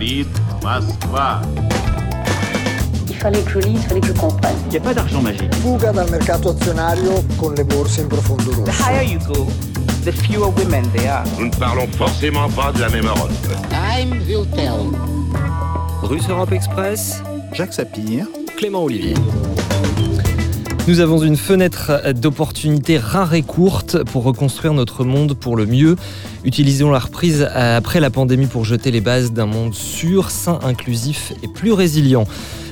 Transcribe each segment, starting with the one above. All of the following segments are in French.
Il fallait que je lise, il fallait que je comprenne. Il n'y a pas d'argent magique. Fuga dal mercato azionario con le borse in profondo rosso. The higher you go, the fewer women there are. Nous ne parlons forcément pas de la même Europe. Time will tell. Russe Europe Express, Jacques Sapir, Clément Ollivier. Nous avons une fenêtre d'opportunité rare et courte pour reconstruire notre monde pour le mieux. Utilisons la reprise après la pandémie pour jeter les bases d'un monde sûr, sain, inclusif et plus résilient.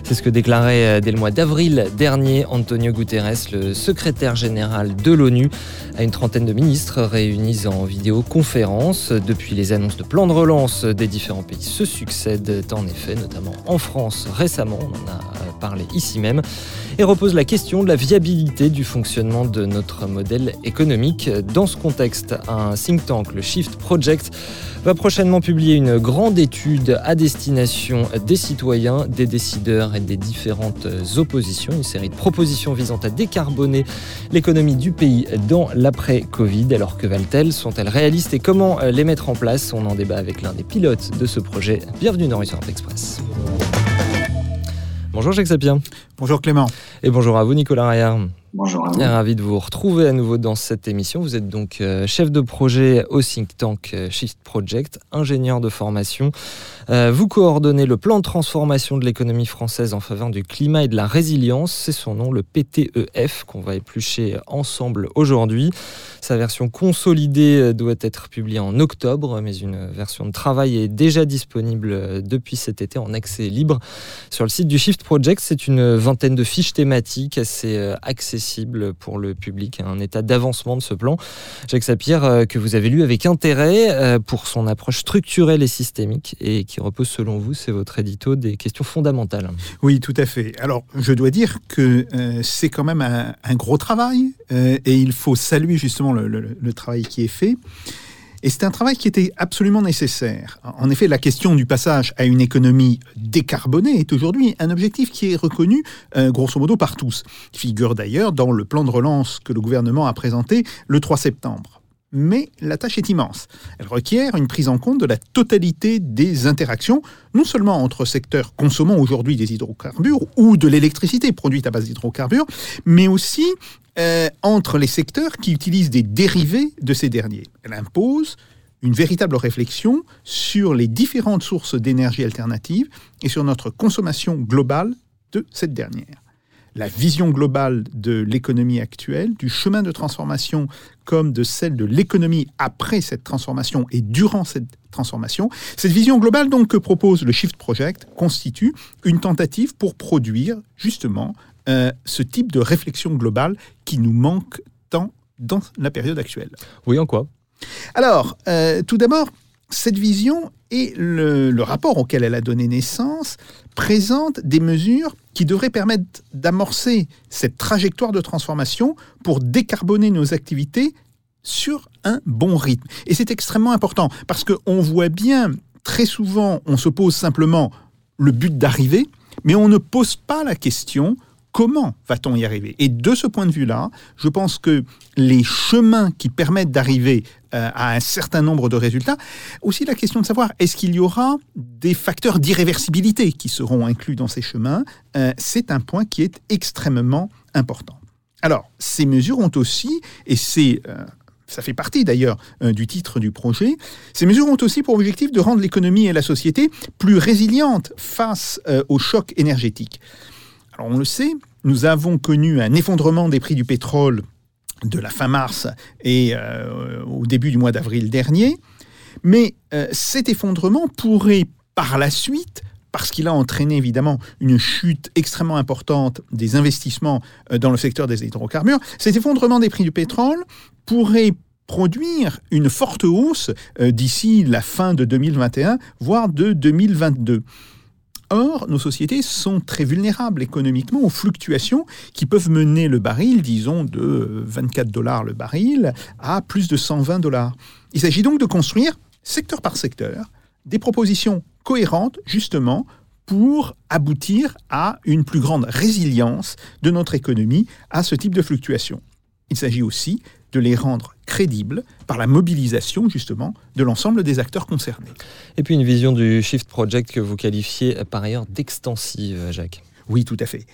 C'est ce que déclarait dès le mois d'avril dernier Antonio Guterres, le secrétaire général de l'ONU, à une trentaine de ministres réunis en vidéoconférence. Depuis, les annonces de plans de relance des différents pays se succèdent en effet, notamment en France récemment, on en a parlé ici même, et repose la question de la viabilité du fonctionnement de notre modèle économique. Dans ce contexte, un think tank, le Shift Project, va prochainement publier une grande étude à destination des citoyens, des décideurs et des différentes oppositions. Une série de propositions visant à décarboner l'économie du pays dans l'après-Covid. Alors que valent-elles? Sont-elles réalistes? Et comment les mettre en place? On en débat avec l'un des pilotes de ce projet. Bienvenue dans Rystad Express. Bonjour Jacques Sapir. Bonjour Clément. Et bonjour à vous Nicolas Raillard. Bonjour à vous. Ravi de vous retrouver à nouveau dans cette émission. Vous êtes donc chef de projet au think tank Shift Project, ingénieur de formation. Vous coordonnez le plan de transformation de l'économie française en faveur du climat et de la résilience. C'est son nom, le PTEF, qu'on va éplucher ensemble aujourd'hui. Sa version consolidée doit être publiée en octobre, mais une version de travail est déjà disponible depuis cet été en accès libre sur le site du Shift Project. C'est une vingtaine de fiches thématiques assez accessibles pour le public, un état d'avancement de ce plan. Jacques Sapir, que vous avez lu avec intérêt pour son approche structurelle et systémique et qui repose selon vous, c'est votre édito, des questions fondamentales. Oui, tout à fait. Alors, je dois dire que c'est quand même un gros travail et il faut saluer justement le travail qui est fait. Et c'est un travail qui était absolument nécessaire. En effet, la question du passage à une économie décarbonée est aujourd'hui un objectif qui est reconnu, grosso modo, par tous. Il figure d'ailleurs dans le plan de relance que le gouvernement a présenté le 3 septembre. Mais la tâche est immense. Elle requiert une prise en compte de la totalité des interactions, non seulement entre secteurs consommant aujourd'hui des hydrocarbures ou de l'électricité produite à base d'hydrocarbures, mais aussi entre les secteurs qui utilisent des dérivés de ces derniers. Elle impose une véritable réflexion sur les différentes sources d'énergie alternatives et sur notre consommation globale de cette dernière. La vision globale de l'économie actuelle, du chemin de transformation comme de celle de l'économie après cette transformation et durant cette transformation, cette vision globale donc que propose le Shift Project constitue une tentative pour produire justement ce type de réflexion globale qui nous manque tant dans la période actuelle. Oui, en quoi? Alors, tout d'abord, cette vision et le rapport auquel elle a donné naissance présentent des mesures qui devraient permettre d'amorcer cette trajectoire de transformation pour décarboner nos activités sur un bon rythme. Et c'est extrêmement important parce qu'on voit bien, très souvent, on se pose simplement le but d'arriver, mais on ne pose pas la question... Comment va-t-on y arriver? Et de ce point de vue-là, je pense que les chemins qui permettent d'arriver à un certain nombre de résultats, aussi la question de savoir, est-ce qu'il y aura des facteurs d'irréversibilité qui seront inclus dans ces chemins? C'est un point qui est extrêmement important. Alors, ces mesures ont aussi, et c'est... ça fait partie d'ailleurs du titre du projet. Ces mesures ont aussi pour objectif de rendre l'économie et la société plus résilientes face aux chocs énergétiques. Alors on le sait, nous avons connu un effondrement des prix du pétrole de la fin mars et au début du mois d'avril dernier. Mais cet effondrement pourrait par la suite, parce qu'il a entraîné évidemment une chute extrêmement importante des investissements dans le secteur des hydrocarbures, cet effondrement des prix du pétrole pourrait produire une forte hausse d'ici la fin de 2021, voire de 2022. Or, nos sociétés sont très vulnérables économiquement aux fluctuations qui peuvent mener le baril, disons, de 24 dollars le baril à plus de 120 dollars. Il s'agit donc de construire, secteur par secteur, des propositions cohérentes, justement, pour aboutir à une plus grande résilience de notre économie à ce type de fluctuations. Il s'agit aussi de les rendre crédible par la mobilisation justement de l'ensemble des acteurs concernés. Et puis une vision du Shift Project que vous qualifiez par ailleurs d'extensive, Jacques. Oui, tout à fait.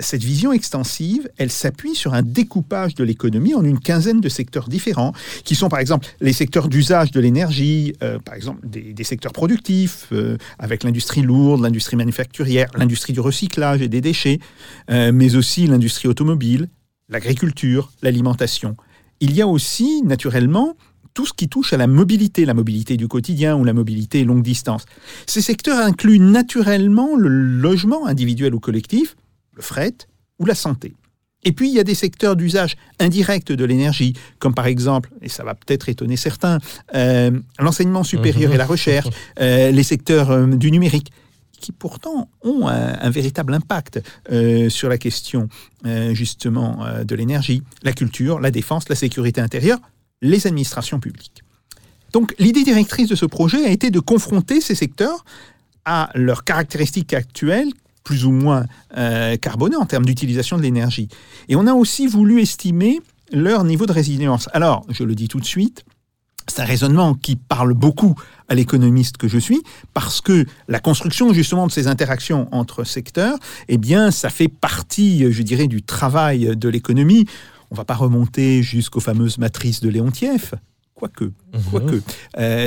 Cette vision extensive, elle s'appuie sur un découpage de l'économie en une quinzaine de secteurs différents, qui sont par exemple les secteurs d'usage de l'énergie, par exemple des secteurs productifs, avec l'industrie lourde, l'industrie manufacturière, l'industrie du recyclage et des déchets, mais aussi l'industrie automobile, l'agriculture, l'alimentation. Il y a aussi, naturellement, tout ce qui touche à la mobilité du quotidien ou la mobilité longue distance. Ces secteurs incluent naturellement le logement individuel ou collectif, le fret ou la santé. Et puis, il y a des secteurs d'usage indirect de l'énergie, comme par exemple, et ça va peut-être étonner certains, l'enseignement supérieur et la recherche, les secteurs du numérique, qui pourtant ont un véritable impact sur la question justement de l'énergie, la culture, la défense, la sécurité intérieure, les administrations publiques. Donc l'idée directrice de ce projet a été de confronter ces secteurs à leurs caractéristiques actuelles, plus ou moins carbonées en termes d'utilisation de l'énergie. Et on a aussi voulu estimer leur niveau de résilience. Alors, je le dis tout de suite, c'est un raisonnement qui parle beaucoup à l'économiste que je suis, parce que la construction justement de ces interactions entre secteurs, eh bien, ça fait partie, je dirais, du travail de l'économie. On ne va pas remonter jusqu'aux fameuses matrices de Léontief, quoique.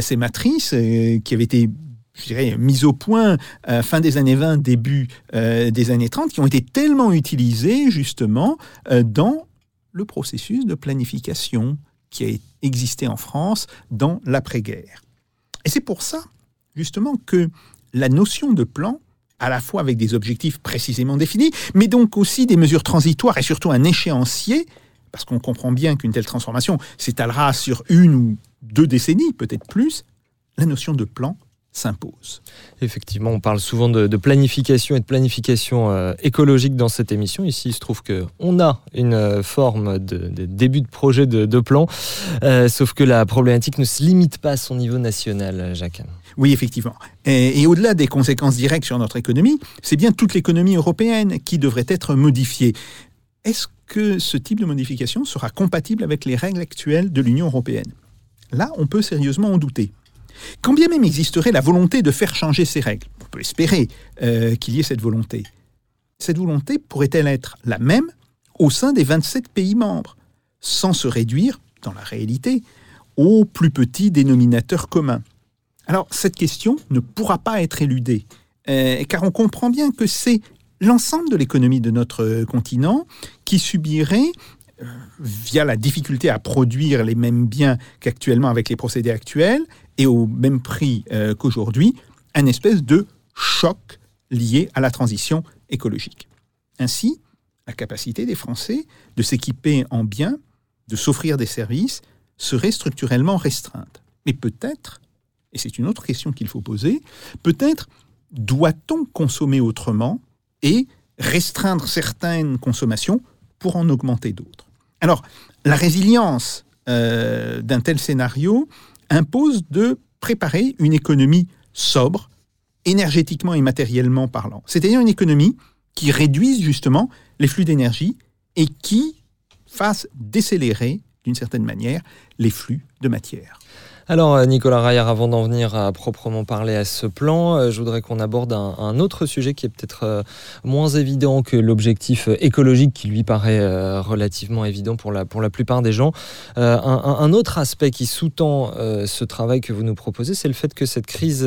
Ces matrices qui avaient été, je dirais, mises au point fin des années 20, début des années 30, qui ont été tellement utilisées justement dans le processus de planification qui a existé en France dans l'après-guerre. Et c'est pour ça, justement, que la notion de plan, à la fois avec des objectifs précisément définis, mais donc aussi des mesures transitoires et surtout un échéancier, parce qu'on comprend bien qu'une telle transformation s'étalera sur 1 ou 2 décennies, peut-être plus, la notion de plan s'impose. Effectivement, on parle souvent de planification et de planification écologique dans cette émission. Ici, il se trouve qu'on a une forme de début de projet de plan, sauf que la problématique ne se limite pas à son niveau national, Jacques. Oui, effectivement. Et au-delà des conséquences directes sur notre économie, c'est bien toute l'économie européenne qui devrait être modifiée. Est-ce que ce type de modification sera compatible avec les règles actuelles de l'Union européenne ? Là, on peut sérieusement en douter. Quand bien même existerait la volonté de faire changer ces règles, on peut espérer qu'il y ait cette volonté. Cette volonté pourrait-elle être la même au sein des 27 pays membres, sans se réduire, dans la réalité, au plus petit dénominateur commun ? Alors, cette question ne pourra pas être éludée, car on comprend bien que c'est l'ensemble de l'économie de notre continent qui subirait, via la difficulté à produire les mêmes biens qu'actuellement avec les procédés actuels, et au même prix qu'aujourd'hui, un espèce de choc lié à la transition écologique. Ainsi, la capacité des Français de s'équiper en biens, de s'offrir des services, serait structurellement restreinte. Mais peut-être, et c'est une autre question qu'il faut poser, peut-être doit-on consommer autrement et restreindre certaines consommations pour en augmenter d'autres. Alors, la résilience d'un tel scénario impose de préparer une économie sobre, énergétiquement et matériellement parlant. C'est-à-dire une économie qui réduise justement les flux d'énergie et qui fasse décélérer, d'une certaine manière, les flux de matière. Alors Nicolas Raillard, avant d'en venir à proprement parler à ce plan, je voudrais qu'on aborde un autre sujet qui est peut-être moins évident que l'objectif écologique qui lui paraît relativement évident pour la plupart des gens. Un autre aspect qui sous-tend ce travail que vous nous proposez, c'est le fait que cette crise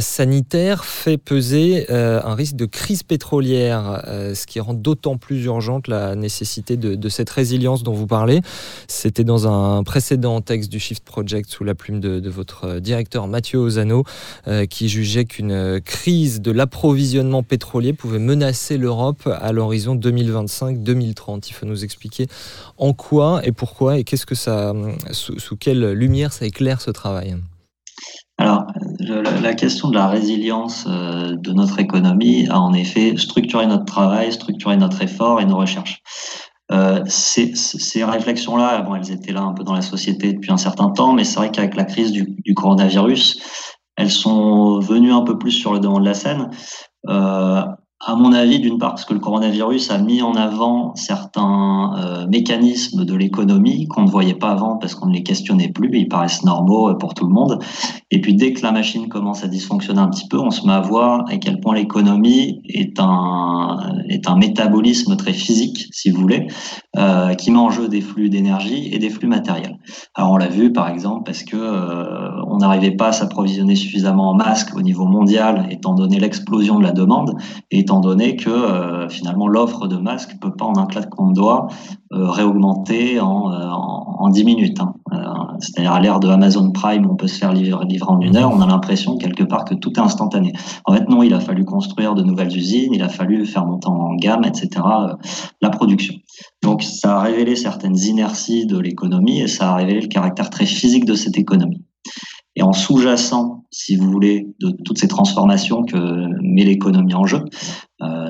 sanitaire fait peser un risque de crise pétrolière, ce qui rend d'autant plus urgente la nécessité de cette résilience dont vous parlez. C'était dans un précédent texte du Shift Project sous la plume de votre directeur Matthieu Auzanneau, qui jugeait qu'une crise de l'approvisionnement pétrolier pouvait menacer l'Europe à l'horizon 2025-2030. Il faut nous expliquer en quoi et pourquoi et qu'est-ce que ça, sous quelle lumière ça éclaire ce travail. Alors, la question de la résilience de notre économie a en effet structuré notre travail, structuré notre effort et nos recherches. Ces réflexions-là, bon, elles étaient là un peu dans la société depuis un certain temps, mais c'est vrai qu'avec la crise du coronavirus, elles sont venues un peu plus sur le devant de la scène. à mon avis, d'une part parce que le coronavirus a mis en avant certains mécanismes de l'économie qu'on ne voyait pas avant parce qu'on ne les questionnait plus, mais ils paraissent normaux pour tout le monde. Et puis dès que la machine commence à dysfonctionner un petit peu, on se met à voir à quel point l'économie est un métabolisme très physique, si vous voulez, qui met en jeu des flux d'énergie et des flux matériels. Alors on l'a vu par exemple parce que on n'arrivait pas à s'approvisionner suffisamment en masques au niveau mondial, étant donné l'explosion de la demande, et étant donné que finalement l'offre de masques ne peut pas en un claquement de doigts réaugmenter en 10 minutes. Hein. C'est-à-dire à l'ère de Amazon Prime, on peut se faire livrer en 1 heure, on a l'impression quelque part que tout est instantané. En fait non, il a fallu construire de nouvelles usines, il a fallu faire monter en gamme, etc. La production. Donc ça a révélé certaines inerties de l'économie et ça a révélé le caractère très physique de cette économie. Et en sous-jacent, si vous voulez, de toutes ces transformations que met l'économie en jeu,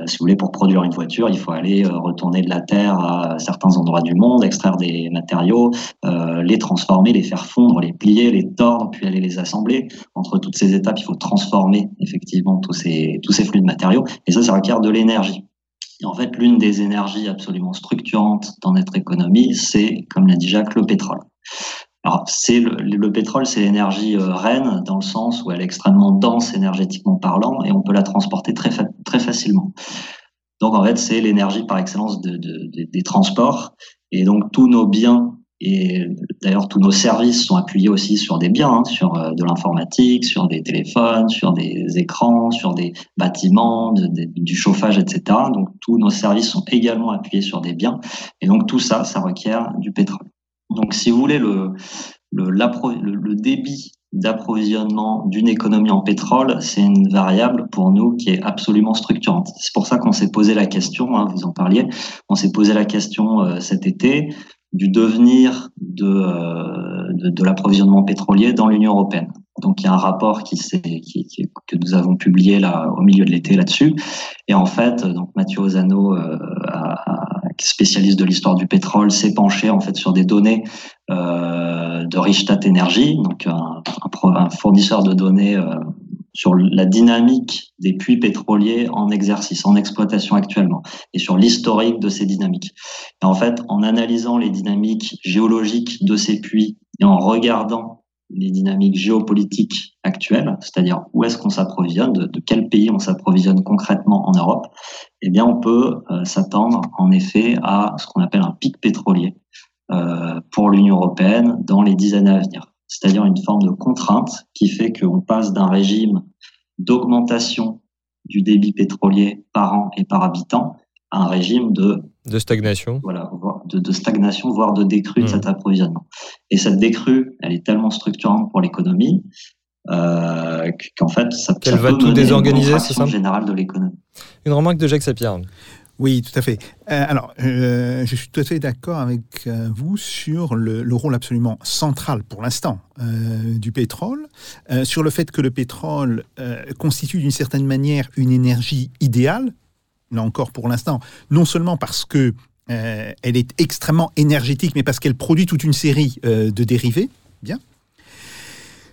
si vous voulez, pour produire une voiture, il faut aller retourner de la terre à certains endroits du monde, extraire des matériaux, les transformer, les faire fondre, les plier, les tordre, puis aller les assembler. Entre toutes ces étapes, il faut transformer effectivement tous ces flux de matériaux. Et ça requiert de l'énergie. Et en fait, l'une des énergies absolument structurantes dans notre économie, c'est, comme l'a dit Jacques, le pétrole. Alors, le pétrole, c'est l'énergie reine, dans le sens où elle est extrêmement dense énergétiquement parlant, et on peut la transporter très facilement. Donc, en fait, c'est l'énergie par excellence des transports, et donc tous nos biens, et d'ailleurs tous nos services sont appuyés aussi sur des biens, hein, sur de l'informatique, sur des téléphones, sur des écrans, sur des bâtiments, du chauffage, etc. Donc, tous nos services sont également appuyés sur des biens, et donc tout ça, ça requiert du pétrole. Donc, si vous voulez, le débit d'approvisionnement d'une économie en pétrole, c'est une variable pour nous qui est absolument structurante. C'est pour ça qu'on s'est posé la question, hein, vous en parliez, on s'est posé la question cet été du devenir de l'approvisionnement pétrolier dans l'Union européenne. Donc, il y a un rapport que nous avons publié là, au milieu de l'été là-dessus. Et en fait, donc, Matthieu Auzanneau spécialiste de l'histoire du pétrole, s'est penché en fait sur des données de Rystad Energy, donc un fournisseur de données sur la dynamique des puits pétroliers en exercice, en exploitation actuellement, et sur l'historique de ces dynamiques. Et en fait, en analysant les dynamiques géologiques de ces puits et en regardant les dynamiques géopolitiques actuelles, c'est-à-dire où est-ce qu'on s'approvisionne, de quel pays on s'approvisionne concrètement en Europe, eh bien on peut s'attendre en effet à ce qu'on appelle un pic pétrolier pour l'Union européenne dans les 10 années à venir. C'est-à-dire une forme de contrainte qui fait qu'on passe d'un régime d'augmentation du débit pétrolier par an et par habitant à un régime de stagnation. Voilà, de stagnation, voire de décrue de cet approvisionnement. Et cette décrue, elle est tellement structurante pour l'économie qu'en fait, ça peut mener à une contraction générale de l'économie. Une remarque de Jacques Sapir. Oui, tout à fait. Alors, je suis tout à fait d'accord avec vous sur le rôle absolument central, pour l'instant, du pétrole, sur le fait que le pétrole constitue d'une certaine manière une énergie idéale, là encore pour l'instant, non seulement parce que elle est extrêmement énergétique, mais parce qu'elle produit toute une série de dérivés. Bien.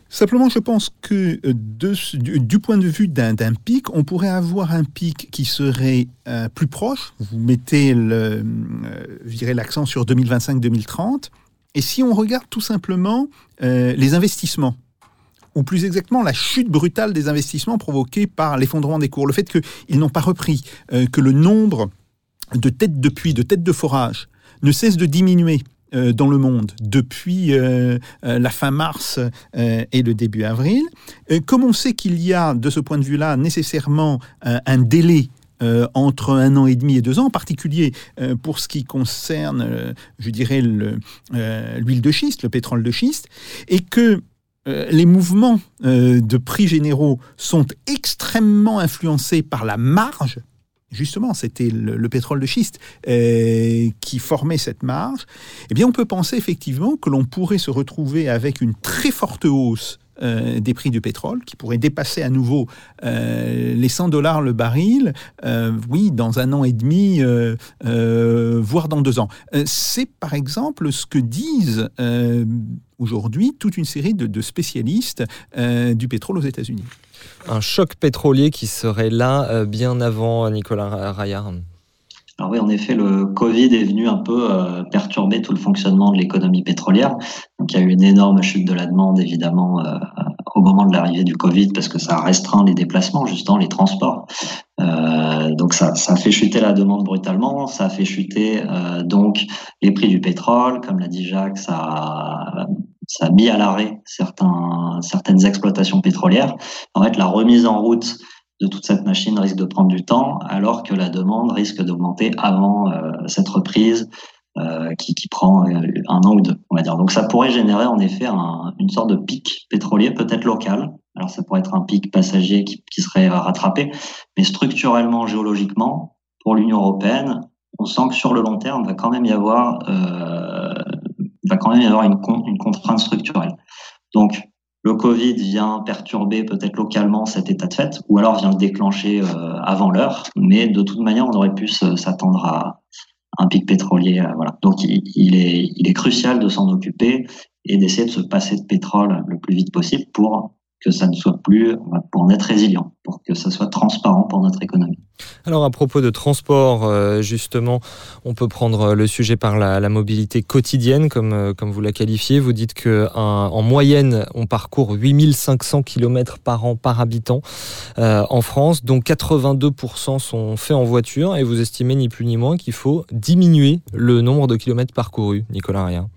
Simplement, je pense que du point de vue d'un pic, on pourrait avoir un pic qui serait plus proche. Vous mettez je dirais l'accent sur 2025-2030. Et si on regarde tout simplement les investissements, ou plus exactement la chute brutale des investissements provoquée par l'effondrement des cours, le fait qu'ils n'ont pas repris, que le nombre de têtes de puits, de têtes de forage, ne cesse de diminuer dans le monde depuis la fin mars et le début avril. Comme on sait qu'il y a, de ce point de vue-là, nécessairement un délai entre 1 an et demi et 2 ans, en particulier pour ce qui concerne, je dirais, l'huile de schiste, le pétrole de schiste, et que les mouvements de prix généraux sont extrêmement influencés par la marge. Justement, c'était le pétrole de schiste qui formait cette marge. Eh bien, on peut penser effectivement que l'on pourrait se retrouver avec une très forte hausse des prix du pétrole, qui pourraient dépasser à nouveau les $100 le baril, oui, dans un an et demi, voire dans 2 ans. C'est par exemple ce que disent aujourd'hui toute une série de spécialistes du pétrole aux États-Unis. Un choc pétrolier qui serait là bien avant Nicolas Raillard. Alors oui, en effet, le Covid est venu un peu perturber tout le fonctionnement de l'économie pétrolière. Donc, il y a eu une énorme chute de la demande, évidemment, au moment de l'arrivée du Covid, parce que ça restreint les déplacements, justement, les transports. Donc ça a fait chuter la demande brutalement, ça a fait chuter donc les prix du pétrole. Comme l'a dit Jacques, ça a mis à l'arrêt certaines exploitations pétrolières. En fait, la remise en route de toute cette machine risque de prendre du temps, alors que la demande risque d'augmenter avant cette reprise qui prend 1 an ou 2, on va dire. Donc ça pourrait générer en effet une sorte de pic pétrolier, peut-être local. Alors ça pourrait être un pic passager qui serait rattrapé, mais structurellement, géologiquement, pour l'Union européenne, on sent que sur le long terme, il va quand même y avoir une contrainte structurelle. Donc le Covid vient perturber peut-être localement cet état de fait, ou alors vient le déclencher avant l'heure. Mais de toute manière, on aurait pu s'attendre à un pic pétrolier. Voilà. Donc, il est crucial de s'en occuper et d'essayer de se passer de pétrole le plus vite possible pour que ça ne soit plus, pour en être résilient, pour que ça soit transparent pour notre économie. Alors à propos de transport, justement, on peut prendre le sujet par la mobilité quotidienne, comme vous la qualifiez. Vous dites qu'en moyenne, on parcourt 8500 km par an par habitant en France, dont 82% sont faits en voiture, et vous estimez ni plus ni moins qu'il faut diminuer le nombre de kilomètres parcourus, Nicolas Raillard.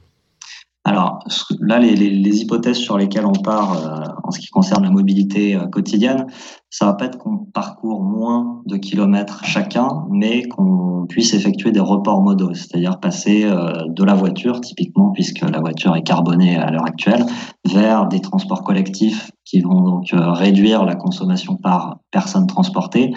Alors là, les hypothèses sur lesquelles on part en ce qui concerne la mobilité quotidienne, ça va pas être qu'on parcourt moins de kilomètres chacun, mais qu'on puisse effectuer des reports modaux, c'est-à-dire passer de la voiture, typiquement, puisque la voiture est carbonée à l'heure actuelle, vers des transports collectifs qui vont donc réduire la consommation par personne transportée,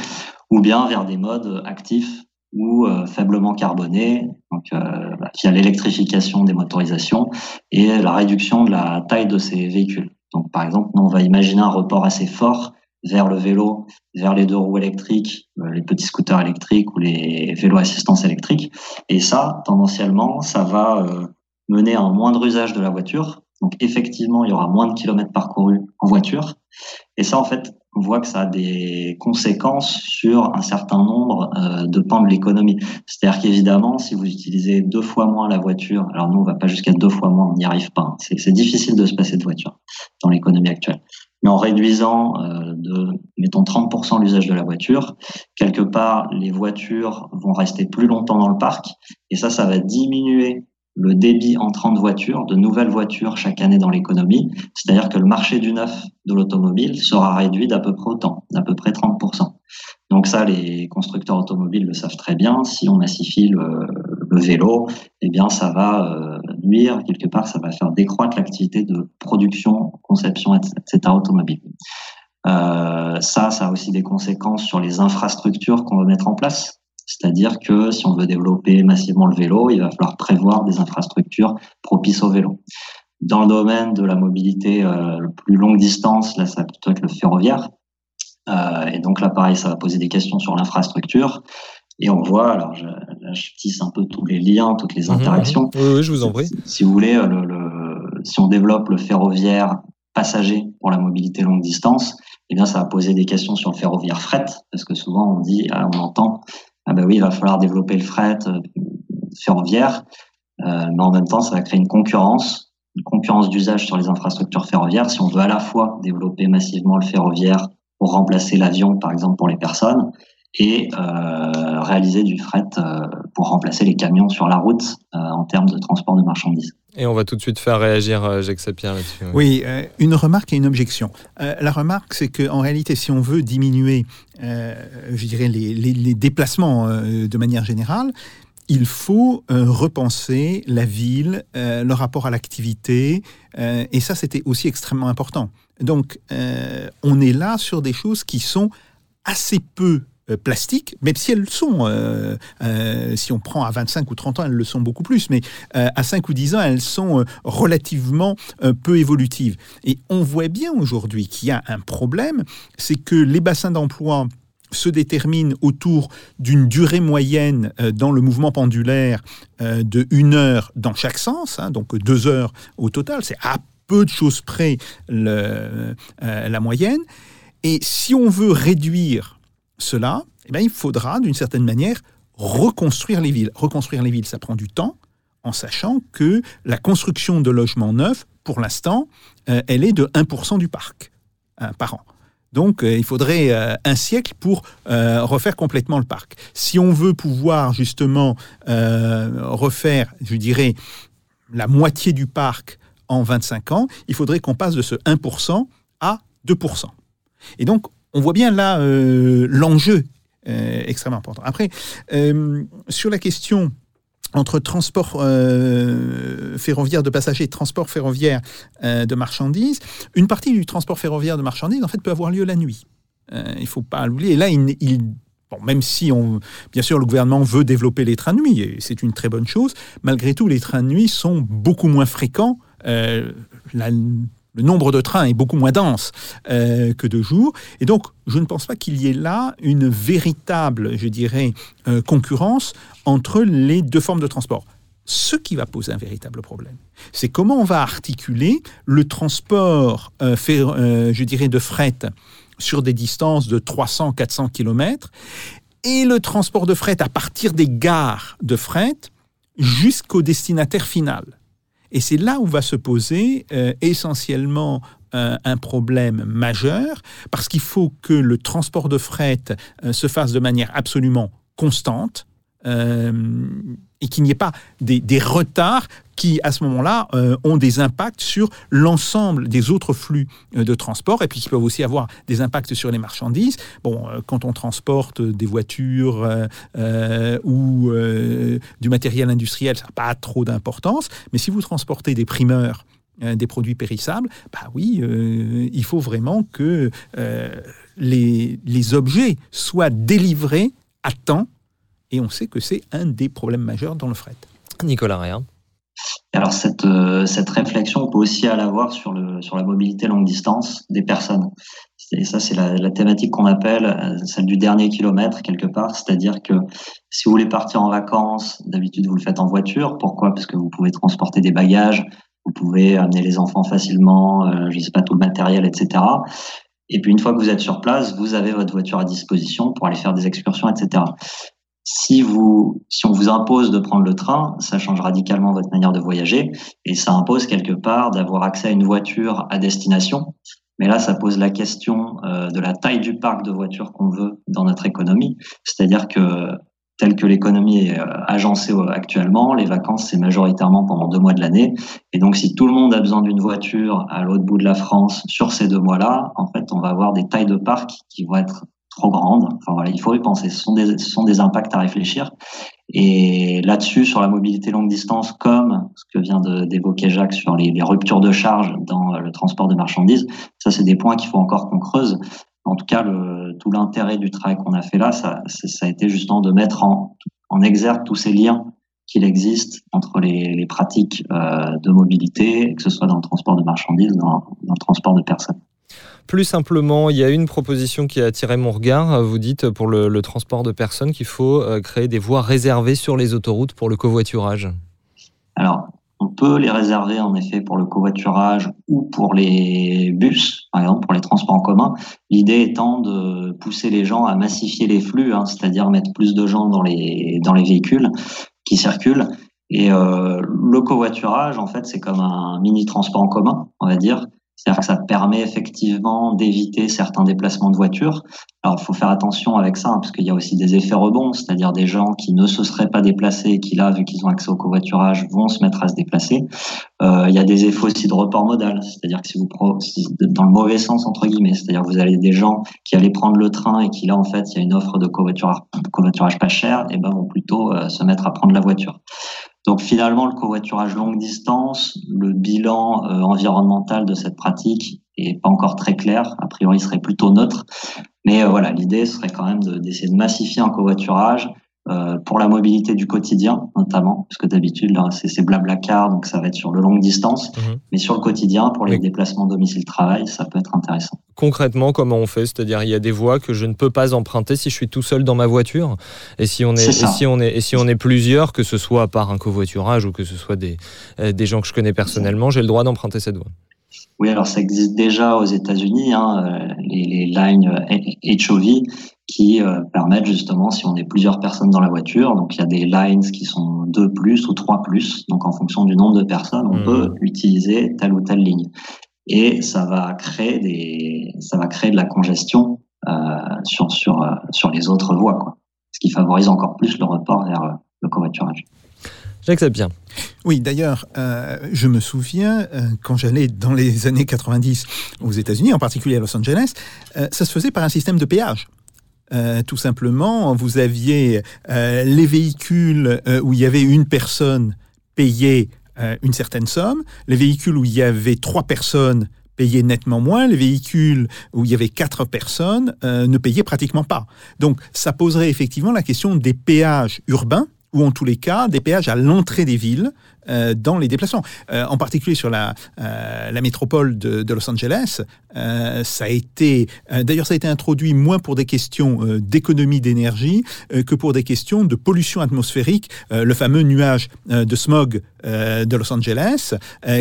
ou bien vers des modes actifs ou faiblement carbonés, donc via l'électrification des motorisations et la réduction de la taille de ces véhicules. Donc par exemple, on va imaginer un report assez fort vers le vélo, vers les 2 roues électriques, les petits scooters électriques ou les vélos assistance électrique. Et ça, tendanciellement, ça va mener à un moindre usage de la voiture. Donc effectivement, il y aura moins de kilomètres parcourus en voiture. Et ça, en fait, on voit que ça a des conséquences sur un certain nombre de pans de l'économie. C'est-à-dire qu'évidemment, si vous utilisez 2 fois moins la voiture, alors nous, on va pas jusqu'à 2 fois moins, on n'y arrive pas. C'est difficile de se passer de voiture dans l'économie actuelle. Mais en réduisant mettons 30% l'usage de la voiture, quelque part, les voitures vont rester plus longtemps dans le parc, et ça va diminuer le débit entrant de voitures, de nouvelles voitures chaque année dans l'économie, c'est-à-dire que le marché du neuf de l'automobile sera réduit d'à peu près autant, d'à peu près 30%. Donc ça, les constructeurs automobiles le savent très bien. Si on massifie le vélo, eh bien ça va nuire quelque part, ça va faire décroître l'activité de production, conception, etc. automobile. Ça a aussi des conséquences sur les infrastructures qu'on va mettre en place. C'est-à-dire que si on veut développer massivement le vélo, il va falloir prévoir des infrastructures propices au vélo. Dans le domaine de la mobilité plus longue distance, là, ça va plutôt être le ferroviaire. Et donc là, pareil, ça va poser des questions sur l'infrastructure. Et on voit, alors je tisse un peu tous les liens, toutes les interactions. Oui, je vous en prie. Si vous voulez, si on développe le ferroviaire passager pour la mobilité longue distance, eh bien, ça va poser des questions sur le ferroviaire fret, parce que souvent, on entend... Ah ben oui, il va falloir développer le fret ferroviaire, mais en même temps, ça va créer une concurrence d'usage sur les infrastructures ferroviaires. Si on veut à la fois développer massivement le ferroviaire pour remplacer l'avion, par exemple, pour les personnes, et réaliser du fret pour remplacer les camions sur la route en termes de transport de marchandises. Et on va tout de suite faire réagir Jacques Sapir là-dessus. Oui, une remarque et une objection. La remarque, c'est qu'en réalité, si on veut diminuer, je dirais, les déplacements de manière générale, il faut repenser la ville, le rapport à l'activité, et ça, c'était aussi extrêmement important. Donc, on est là sur des choses qui sont assez peu plastiques, même si elles le sont. Si on prend à 25 ou 30 ans, elles le sont beaucoup plus, mais à 5 ou 10 ans, elles sont relativement peu évolutives. Et on voit bien aujourd'hui qu'il y a un problème, c'est que les bassins d'emploi se détermine autour d'une durée moyenne dans le mouvement pendulaire de 1 heure dans chaque sens, hein, donc 2 heures au total, c'est à peu de choses près la moyenne. Et si on veut réduire cela, eh bien, il faudra d'une certaine manière reconstruire les villes. Reconstruire les villes, ça prend du temps, en sachant que la construction de logements neufs, pour l'instant, elle est de 1% du parc par an. Donc, il faudrait un siècle pour refaire complètement le parc. Si on veut pouvoir justement refaire, je dirais, la moitié du parc en 25 ans, il faudrait qu'on passe de ce 1% à 2%. Et donc, on voit bien là l'enjeu extrêmement important. Après, sur la question entre transport ferroviaire de passagers et transport ferroviaire de marchandises, une partie du transport ferroviaire de marchandises, en fait, peut avoir lieu la nuit. Il ne faut pas l'oublier. Et là, même si, bien sûr, le gouvernement veut développer les trains de nuit, et c'est une très bonne chose, malgré tout, les trains de nuit sont beaucoup moins fréquents. Le nombre de trains est beaucoup moins dense que de jour. Et donc, je ne pense pas qu'il y ait là une véritable, je dirais, concurrence entre les deux formes de transport. Ce qui va poser un véritable problème, c'est comment on va articuler le transport, je dirais, de fret sur des distances de 300-400 km et le transport de fret à partir des gares de fret jusqu'au destinataire final. Et c'est là où va se poser essentiellement un problème majeur, parce qu'il faut que le transport de fret se fasse de manière absolument constante et qu'il n'y ait pas des retards qui, à ce moment-là, ont des impacts sur l'ensemble des autres flux de transport et puis qui peuvent aussi avoir des impacts sur les marchandises. Bon, quand on transporte des voitures ou du matériel industriel, ça n'a pas trop d'importance. Mais si vous transportez des primeurs, des produits périssables, bah oui, il faut vraiment que les objets soient délivrés à temps. Et on sait que c'est un des problèmes majeurs dans le fret. Nicolas Raillard. Alors cette réflexion, on peut aussi l'avoir sur la mobilité longue distance des personnes. Et ça, c'est la thématique qu'on appelle celle du dernier kilomètre, quelque part. C'est-à-dire que si vous voulez partir en vacances, d'habitude, vous le faites en voiture. Pourquoi ? Parce que vous pouvez transporter des bagages, vous pouvez amener les enfants facilement, je ne sais pas, tout le matériel, etc. Et puis, une fois que vous êtes sur place, vous avez votre voiture à disposition pour aller faire des excursions, etc. Si on vous impose de prendre le train, ça change radicalement votre manière de voyager et ça impose quelque part d'avoir accès à une voiture à destination. Mais là, ça pose la question de la taille du parc de voitures qu'on veut dans notre économie. C'est-à-dire que, telle que l'économie est agencée actuellement, les vacances, c'est majoritairement pendant 2 mois de l'année. Et donc, si tout le monde a besoin d'une voiture à l'autre bout de la France sur ces 2 mois-là, en fait, on va avoir des tailles de parc qui vont être trop grande. Enfin, voilà, il faut y penser. Ce sont des impacts à réfléchir. Et là-dessus, sur la mobilité longue distance, comme ce que vient d'évoquer Jacques sur les ruptures de charge dans le transport de marchandises, ça, c'est des points qu'il faut encore qu'on creuse. En tout cas, tout l'intérêt du travail qu'on a fait là, ça a été justement de mettre en exergue tous ces liens qu'il existe entre les pratiques de mobilité, que ce soit dans le transport de marchandises, dans le transport de personnes. Plus simplement, il y a une proposition qui a attiré mon regard. Vous dites pour le transport de personnes qu'il faut créer des voies réservées sur les autoroutes pour le covoiturage. Alors, on peut les réserver en effet pour le covoiturage ou pour les bus, par exemple pour les transports en commun. L'idée étant de pousser les gens à massifier les flux, c'est-à-dire mettre plus de gens dans les véhicules qui circulent. Et le covoiturage, en fait, c'est comme un mini transport en commun, on va dire. C'est-à-dire que ça permet effectivement d'éviter certains déplacements de voiture. Alors, il faut faire attention avec ça, parce qu'il y a aussi des effets rebonds, c'est-à-dire des gens qui ne se seraient pas déplacés et qui, là, vu qu'ils ont accès au covoiturage, vont se mettre à se déplacer. Il y a des effets aussi de report modal, c'est-à-dire que si dans le mauvais sens, entre guillemets, c'est-à-dire que vous avez des gens qui allaient prendre le train et qui, là, en fait, il y a une offre de covoiturage pas cher, et ben vont plutôt se mettre à prendre la voiture. Donc finalement, le covoiturage longue distance, le bilan environnemental de cette pratique est pas encore très clair. A priori, il serait plutôt neutre. Mais voilà, l'idée serait quand même d'essayer de massifier un covoiturage pour la mobilité du quotidien, notamment, parce que d'habitude, là, c'est Blablacar, donc ça va être sur le longue distance. Mmh. Mais sur le quotidien, pour les déplacements domicile-travail, ça peut être intéressant. Concrètement, comment on fait? C'est-à-dire, il y a des voies que je ne peux pas emprunter si je suis tout seul dans ma voiture. Et si on est plusieurs, que ce soit par un covoiturage ou que ce soit des gens que je connais personnellement, j'ai le droit d'emprunter cette voie. Oui, alors ça existe déjà aux États-Unis, les lignes HOV qui permettent justement, si on est plusieurs personnes dans la voiture, donc il y a des lines qui sont 2+ ou 3+, donc en fonction du nombre de personnes, on peut utiliser telle ou telle ligne. Et ça va créer de la congestion sur les autres voies, quoi. Ce qui favorise encore plus le report vers le covoiturage. Jacques Sapir. Oui, d'ailleurs, je me souviens, quand j'allais dans les années 90 aux États-Unis, en particulier à Los Angeles, ça se faisait par un système de péage. Tout simplement, vous aviez les véhicules où il y avait une personne payée une certaine somme, les véhicules où il y avait 3 personnes payaient nettement moins, les véhicules où il y avait 4 personnes ne payaient pratiquement pas. Donc, ça poserait effectivement la question des péages urbains, ou en tous les cas, des péages à l'entrée des villes dans les déplacements. En particulier sur la métropole de Los Angeles, ça a été introduit moins pour des questions d'économie d'énergie que pour des questions de pollution atmosphérique, le fameux nuage de smog de Los Angeles,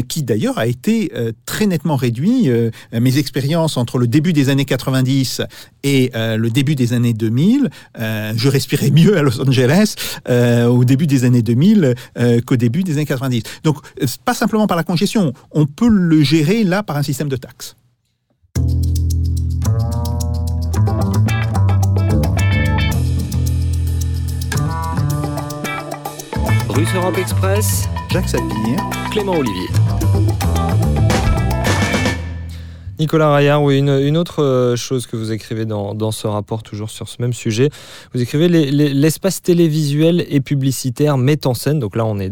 qui d'ailleurs a été très nettement réduit. Mes expériences entre le début des années 90 et le début des années 2000, je respirais mieux à Los Angeles au début des années 2000 qu'au début des années 90. Donc, pas simplement par la congestion, on peut le gérer là par un système de taxes. Russe Europe Express, Jacques Sapir, Clément Ollivier. Nicolas Raillard, oui, une autre chose que vous écrivez dans ce rapport, toujours sur ce même sujet, vous écrivez « L'espace télévisuel et publicitaire met en scène », donc là on est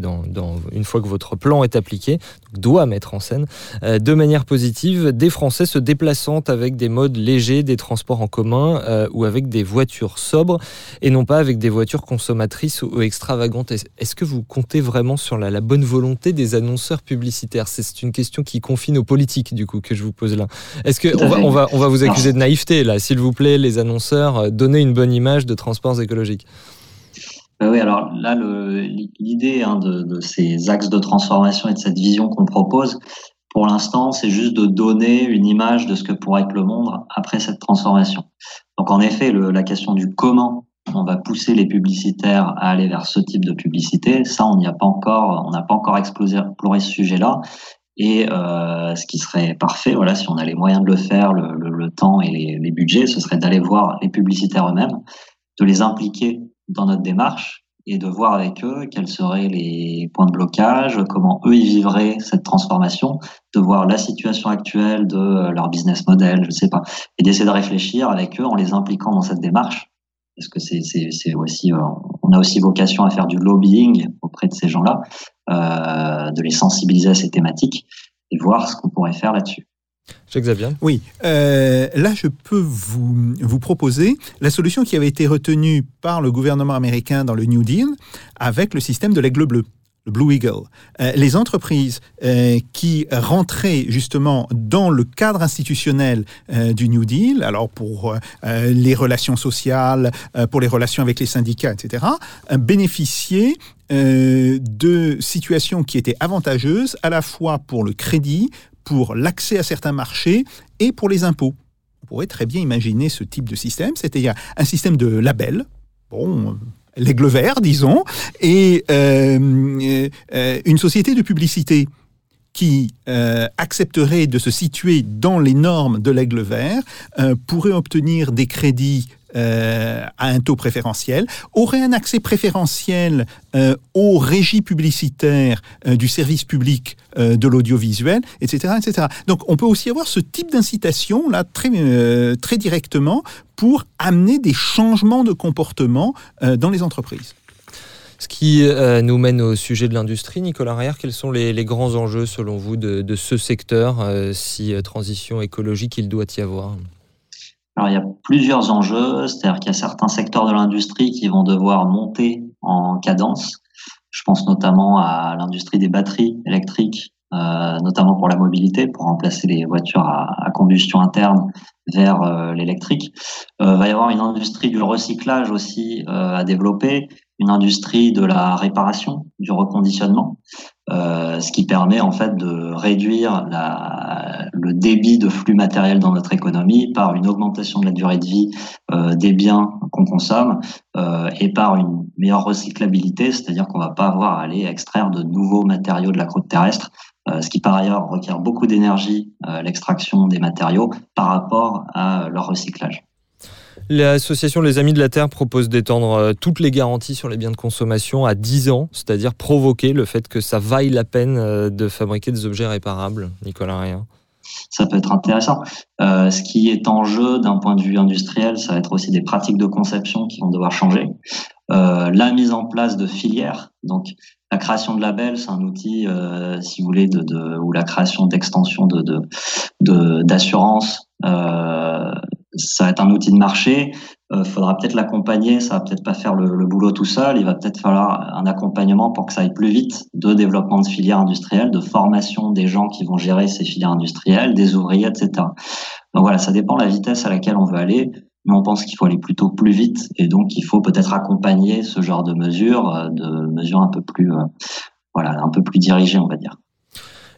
une fois que votre plan est appliqué, donc doit mettre en scène, de manière positive, des Français se déplaçant avec des modes légers, des transports en commun ou avec des voitures sobres et non pas avec des voitures consommatrices ou extravagantes. Est-ce que vous comptez vraiment sur la bonne volonté des annonceurs publicitaires? C'est une question qui confine aux politiques, du coup, que je vous pose là. Est-ce que on va vous accuser de naïveté là, s'il vous plaît, les annonceurs, donnez une bonne image de transports écologiques. Oui, alors là, l'idée de ces axes de transformation et de cette vision qu'on propose, pour l'instant, c'est juste de donner une image de ce que pourrait être le monde après cette transformation. Donc, en effet, la question du comment on va pousser les publicitaires à aller vers ce type de publicité, ça, on n'a pas encore exploré ce sujet-là. Et ce qui serait parfait, voilà, si on a les moyens de le faire, le temps et les budgets, ce serait d'aller voir les publicitaires eux-mêmes, de les impliquer dans notre démarche et de voir avec eux quels seraient les points de blocage, comment eux y vivraient cette transformation, de voir la situation actuelle de leur business model, je sais pas, et d'essayer de réfléchir avec eux en les impliquant dans cette démarche. Parce que c'est aussi, on a aussi vocation à faire du lobbying auprès de ces gens-là, de les sensibiliser à ces thématiques et voir ce qu'on pourrait faire là-dessus. Jacques Sapir. Oui, là je peux vous proposer la solution qui avait été retenue par le gouvernement américain dans le New Deal avec le système de l'aigle bleu. Blue Eagle. Les entreprises qui rentraient justement dans le cadre institutionnel du New Deal, alors pour les relations sociales, pour les relations avec les syndicats, etc., bénéficiaient de situations qui étaient avantageuses à la fois pour le crédit, pour l'accès à certains marchés et pour les impôts. On pourrait très bien imaginer ce type de système, c'est-à-dire un système de label. Bon... l'aigle vert, disons, et une société de publicité qui accepterait de se situer dans les normes de l'aigle vert pourrait obtenir des crédits à un taux préférentiel, aurait un accès préférentiel aux régies publicitaires du service public de l'audiovisuel, etc., etc. Donc, on peut aussi avoir ce type d'incitation là très très directement pour amener des changements de comportement dans les entreprises. Ce qui nous mène au sujet de l'industrie. Nicolas Raillard, quels sont les grands enjeux, selon vous, de ce secteur, si transition écologique il doit y avoir ? Alors, il y a plusieurs enjeux, c'est-à-dire qu'il y a certains secteurs de l'industrie qui vont devoir monter en cadence. Je pense notamment à l'industrie des batteries électriques, notamment pour la mobilité, pour remplacer les voitures à combustion interne vers l'électrique. Il va y avoir une industrie du recyclage aussi à développer, une industrie de la réparation, du reconditionnement, ce qui permet en fait de réduire le débit de flux matériel dans notre économie par une augmentation de la durée de vie des biens qu'on consomme et par une meilleure recyclabilité, c'est-à-dire qu'on va pas avoir à aller extraire de nouveaux matériaux de la croûte terrestre, ce qui par ailleurs requiert beaucoup d'énergie, l'extraction des matériaux par rapport à leur recyclage. L'association Les Amis de la Terre propose d'étendre toutes les garanties sur les biens de consommation à 10 ans, c'est-à-dire provoquer le fait que ça vaille la peine de fabriquer des objets réparables, Nicolas Raillard. Ça peut être intéressant. Ce qui est en jeu d'un point de vue industriel, ça va être aussi des pratiques de conception qui vont devoir changer. La mise en place de filières, donc la création de labels, c'est un outil, si vous voulez, ou la création d'extensions d'assurance. Ça va être un outil de marché, faudra peut-être l'accompagner, ça va peut-être pas faire le boulot tout seul, il va peut-être falloir un accompagnement pour que ça aille plus vite, de développement de filières industrielles, de formation des gens qui vont gérer ces filières industrielles, des ouvriers, etc. Donc voilà, ça dépend de la vitesse à laquelle on veut aller, mais on pense qu'il faut aller plutôt plus vite, et donc il faut peut-être accompagner ce genre de mesures un peu plus, un peu plus dirigées, on va dire.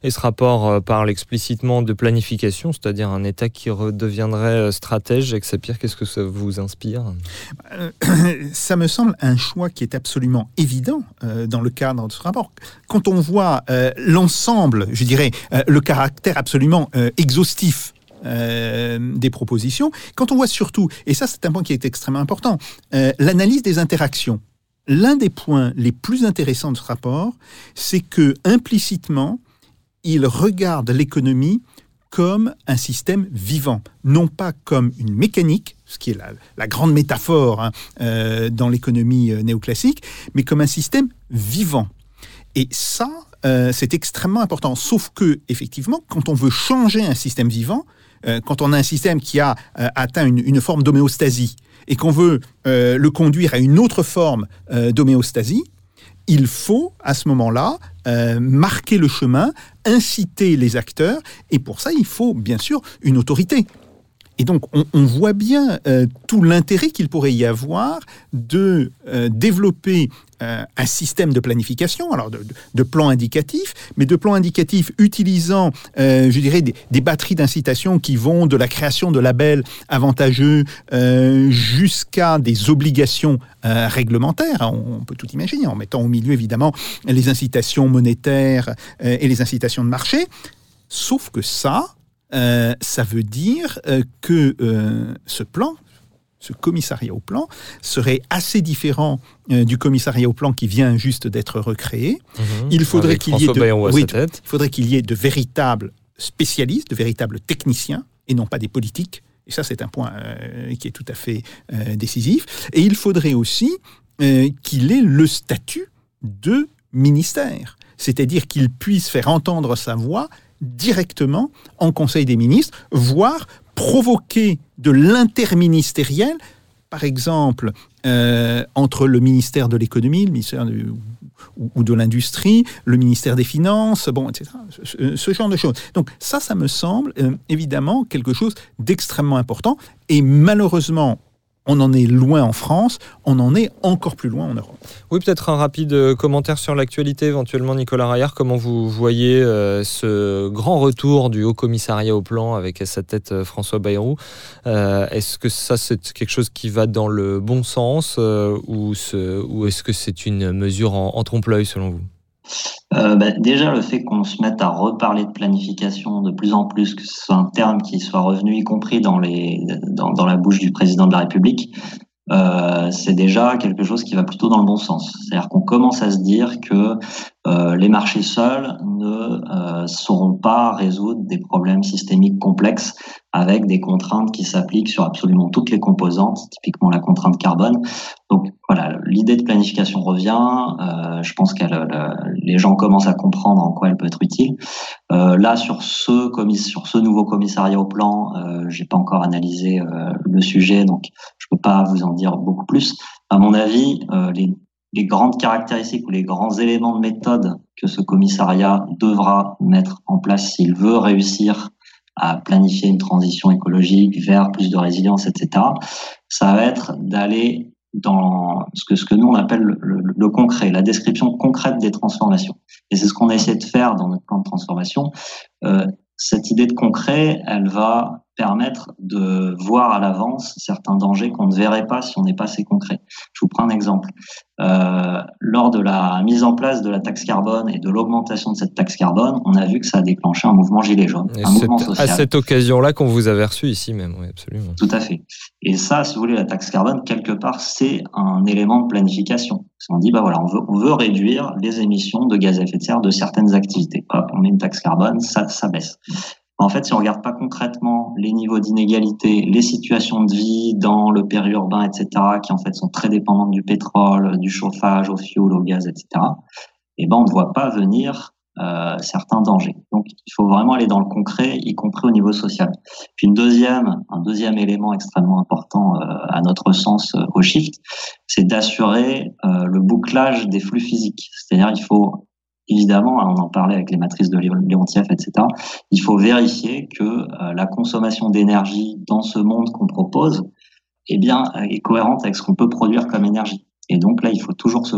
Et ce rapport parle explicitement de planification, c'est-à-dire un État qui redeviendrait stratège. Jacques Sapir, qu'est-ce que ça vous inspire ? Ça me semble un choix qui est absolument évident dans le cadre de ce rapport. Quand on voit l'ensemble, je dirais, le caractère absolument exhaustif des propositions, quand on voit surtout, et ça c'est un point qui est extrêmement important, l'analyse des interactions. L'un des points les plus intéressants de ce rapport, c'est que implicitement, il regarde l'économie comme un système vivant, non pas comme une mécanique, ce qui est la grande métaphore dans l'économie néoclassique, mais comme un système vivant. Et ça, c'est extrêmement important. Sauf que, effectivement, quand on veut changer un système vivant, quand on a un système qui a atteint une forme d'homéostasie et qu'on veut le conduire à une autre forme d'homéostasie, il faut, à ce moment-là, marquer le chemin, inciter les acteurs, et pour ça, il faut, bien sûr, une autorité. Et donc, on voit bien tout l'intérêt qu'il pourrait y avoir de développer un système de planification, alors de plans indicatifs, mais de plans indicatifs utilisant, je dirais, des batteries d'incitation qui vont de la création de labels avantageux jusqu'à des obligations réglementaires. On peut tout imaginer, en mettant au milieu, évidemment, les incitations monétaires et les incitations de marché. Sauf que ça veut dire que ce plan, ce commissariat au plan serait assez différent du commissariat au plan qui vient juste d'être recréé. Il faudrait qu'il y ait de véritables spécialistes, de véritables techniciens, et non pas des politiques. Et ça, c'est un point qui est tout à fait décisif. Et il faudrait aussi qu'il ait le statut de ministère, c'est-à-dire qu'il puisse faire entendre sa voix directement en Conseil des ministres, voire provoquer de l'interministériel, par exemple, entre le ministère de l'économie, le ministère ou de l'industrie, le ministère des finances, etc. Ce genre de choses. Donc ça me semble évidemment quelque chose d'extrêmement important. Et malheureusement, on en est loin en France, on en est encore plus loin en Europe. Oui, peut-être un rapide commentaire sur l'actualité, éventuellement Nicolas Raillard. Comment vous voyez ce grand retour du haut commissariat au plan avec à sa tête François Bayrou ? Est-ce que ça, c'est quelque chose qui va dans le bon sens ou est-ce que c'est une mesure en trompe-l'œil selon vous ? Déjà, le fait qu'on se mette à reparler de planification de plus en plus, que ce soit un terme qui soit revenu, y compris dans la bouche du président de la République, c'est déjà quelque chose qui va plutôt dans le bon sens. C'est-à-dire qu'on commence à se dire que les marchés seuls ne sauront pas résoudre des problèmes systémiques complexes avec des contraintes qui s'appliquent sur absolument toutes les composantes, typiquement la contrainte carbone. Donc voilà, l'idée de planification revient, je pense que les gens commencent à comprendre en quoi elle peut être utile. Là, sur ce nouveau commissariat au plan, j'ai pas encore analysé le sujet, donc je peux pas vous en dire beaucoup plus. À mon avis, les grandes caractéristiques ou les grands éléments de méthode que ce commissariat devra mettre en place s'il veut réussir à planifier une transition écologique vers plus de résilience, etc., ça va être d'aller dans ce que nous on appelle le concret, la description concrète des transformations. Et c'est ce qu'on a essayé de faire dans notre plan de transformation. Cette idée de concret, elle va permettre de voir à l'avance certains dangers qu'on ne verrait pas si on n'est pas assez concret. Je vous prends un exemple. Lors de la mise en place de la taxe carbone et de l'augmentation de cette taxe carbone, on a vu que ça a déclenché un mouvement gilet jaune, un mouvement social. À cette occasion-là qu'on vous avait reçu ici même, oui, absolument. Tout à fait. Et ça, si vous voulez, la taxe carbone, quelque part, c'est un élément de planification. On dit, bah voilà, on veut réduire les émissions de gaz à effet de serre de certaines activités. Hop, on met une taxe carbone, ça baisse. En fait, si on regarde pas concrètement les niveaux d'inégalité, les situations de vie dans le périurbain, etc., qui en fait sont très dépendantes du pétrole, du chauffage, au fioul, au gaz, etc., eh ben on ne voit pas venir certains dangers. Donc, il faut vraiment aller dans le concret, y compris au niveau social. Puis un deuxième élément extrêmement important à notre sens au Shift, c'est d'assurer le bouclage des flux physiques. C'est-à-dire, il faut évidemment, on en parlait avec les matrices de Léontief, etc., il faut vérifier que la consommation d'énergie dans ce monde qu'on propose est cohérente avec ce qu'on peut produire comme énergie. Et donc là, il faut toujours se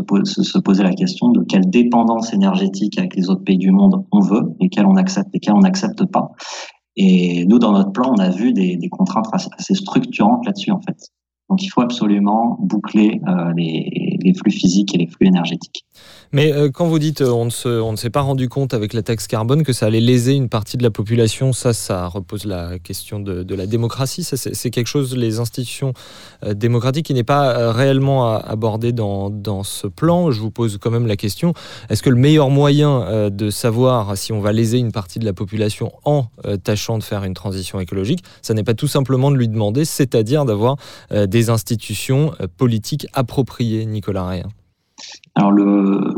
poser la question de quelle dépendance énergétique avec les autres pays du monde on veut, lesquels on accepte, lesquels on n'accepte pas. Et nous, dans notre plan, on a vu des contraintes assez structurantes là-dessus, en fait. Donc il faut absolument boucler les flux physiques et les flux énergétiques. Mais quand vous dites on ne s'est pas rendu compte avec la taxe carbone que ça allait léser une partie de la population, ça repose la question de la démocratie. Ça, c'est quelque chose, les institutions démocratiques, qui n'est pas réellement abordé dans ce plan. Je vous pose quand même la question, est-ce que le meilleur moyen de savoir si on va léser une partie de la population en tâchant de faire une transition écologique, ça n'est pas tout simplement de lui demander, c'est-à-dire d'avoir des institutions politiques appropriées, Nicolas Raillard? Alors le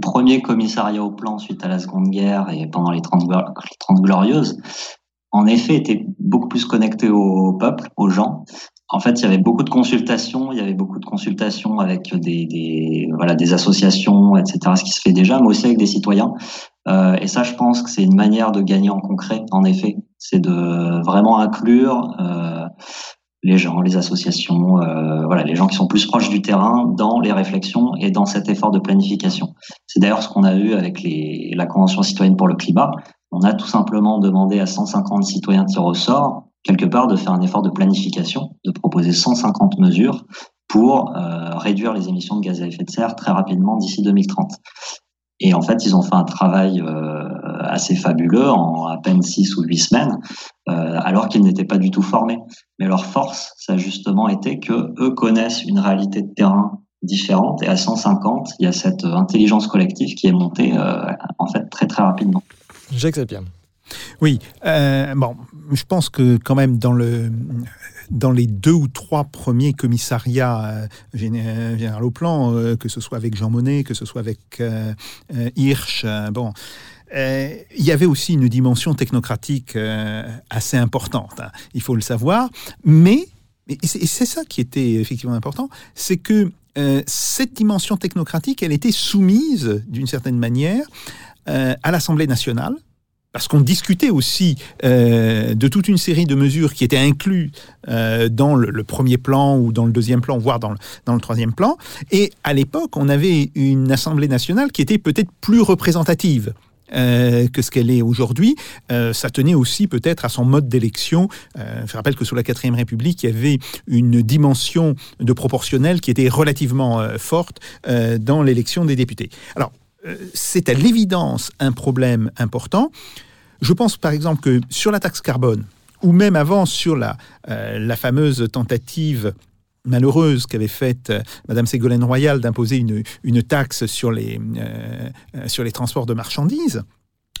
premier commissariat au plan suite à la Seconde Guerre et pendant les 30 Glorieuses, en effet, était beaucoup plus connecté au peuple, aux gens. En fait, il y avait beaucoup de consultations avec des associations, etc., ce qui se fait déjà, mais aussi avec des citoyens. Et ça, je pense que c'est une manière de gagner en concret, en effet. C'est de vraiment inclure les gens, les associations, les gens qui sont plus proches du terrain dans les réflexions et dans cet effort de planification. C'est d'ailleurs ce qu'on a eu avec la Convention citoyenne pour le climat. On a tout simplement demandé à 150 citoyens tirés au sort, quelque part, de faire un effort de planification, de proposer 150 mesures pour réduire les émissions de gaz à effet de serre très rapidement d'ici 2030. Et en fait, ils ont fait un travail assez fabuleux en à peine 6 ou 8 semaines, alors qu'ils n'étaient pas du tout formés. Mais leur force, ça a justement été que eux connaissent une réalité de terrain différente. Et à 150, il y a cette intelligence collective qui est montée en fait très très rapidement. Jacques Sapir. Oui, je pense que quand même dans les 2 ou 3 premiers commissariats général au plan, que ce soit avec Jean Monnet, que ce soit avec Hirsch, il y avait aussi une dimension technocratique assez importante, hein, il faut le savoir, mais c'est ça qui était effectivement important, c'est que cette dimension technocratique, elle était soumise d'une certaine manière à l'Assemblée nationale, parce qu'on discutait aussi de toute une série de mesures qui étaient incluses dans le premier plan ou dans le deuxième plan, voire dans le troisième plan. Et à l'époque, on avait une Assemblée nationale qui était peut-être plus représentative que ce qu'elle est aujourd'hui. Ça tenait aussi peut-être à son mode d'élection. Je rappelle que sous la 4ème République, il y avait une dimension de proportionnelle qui était relativement forte dans l'élection des députés. Alors, c'est à l'évidence un problème important. Je pense par exemple que sur la taxe carbone, ou même avant sur la fameuse tentative malheureuse qu'avait faite Madame Ségolène Royal d'imposer une taxe sur les transports de marchandises,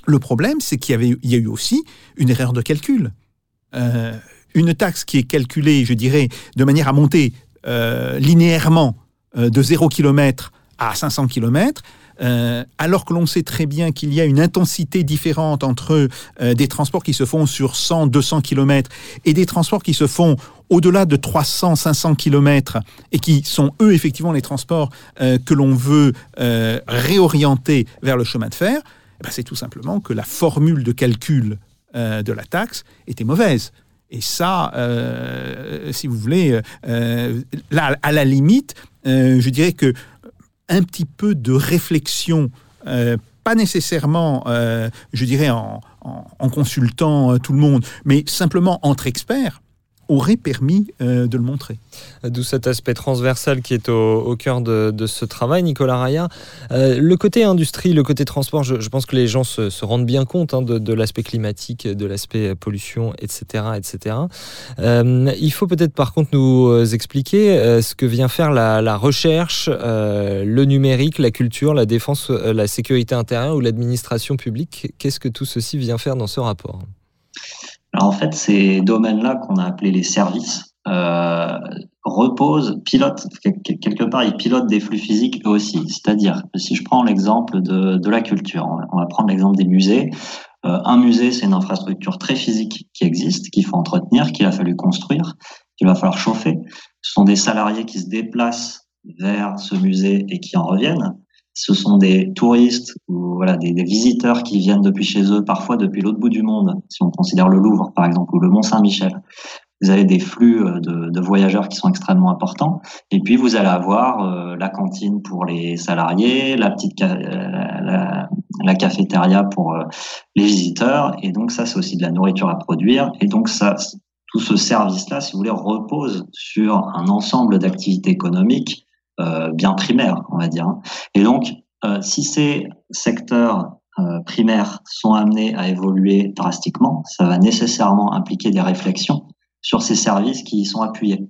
le problème c'est qu'il y a eu aussi une erreur de calcul. une taxe qui est calculée, je dirais, de manière à monter linéairement de 0 km à 500 km, alors que l'on sait très bien qu'il y a une intensité différente entre des transports qui se font sur 100, 200 km et des transports qui se font au-delà de 300, 500 km et qui sont, eux, effectivement, les transports que l'on veut réorienter vers le chemin de fer, eh bien, c'est tout simplement que la formule de calcul de la taxe était mauvaise. Et ça, si vous voulez, là, à la limite, je dirais que un petit peu de réflexion, pas nécessairement, je dirais, en consultant tout le monde, mais simplement entre experts, aurait permis de le montrer. D'où cet aspect transversal qui est au cœur de ce travail, Nicolas Raillard. Le côté industrie, le côté transport, je pense que les gens se rendent bien compte de l'aspect climatique, de l'aspect pollution, etc. etc. Il faut peut-être par contre nous expliquer ce que vient faire la recherche, le numérique, la culture, la défense, la sécurité intérieure ou l'administration publique. Qu'est-ce que tout ceci vient faire dans ce rapport ? Alors en fait, ces domaines-là qu'on a appelés les services reposent, pilotent, quelque part, ils pilotent des flux physiques eux aussi. C'est-à-dire, si je prends l'exemple de la culture, on va prendre l'exemple des musées. Un musée, c'est une infrastructure très physique qui existe, qu'il faut entretenir, qu'il a fallu construire, qu'il va falloir chauffer. Ce sont des salariés qui se déplacent vers ce musée et qui en reviennent. Ce sont des touristes ou voilà des visiteurs qui viennent depuis chez eux, parfois depuis l'autre bout du monde, si on considère le Louvre par exemple ou le Mont-Saint-Michel. Vous avez des flux de voyageurs qui sont extrêmement importants. Et puis vous allez avoir la cantine pour les salariés, la cafétéria pour les visiteurs. Et donc ça, c'est aussi de la nourriture à produire. Et donc ça, tout ce service-là, si vous voulez, repose sur un ensemble d'activités économiques bien primaires, on va dire. Et donc, si ces secteurs primaires sont amenés à évoluer drastiquement, ça va nécessairement impliquer des réflexions sur ces services qui y sont appuyés.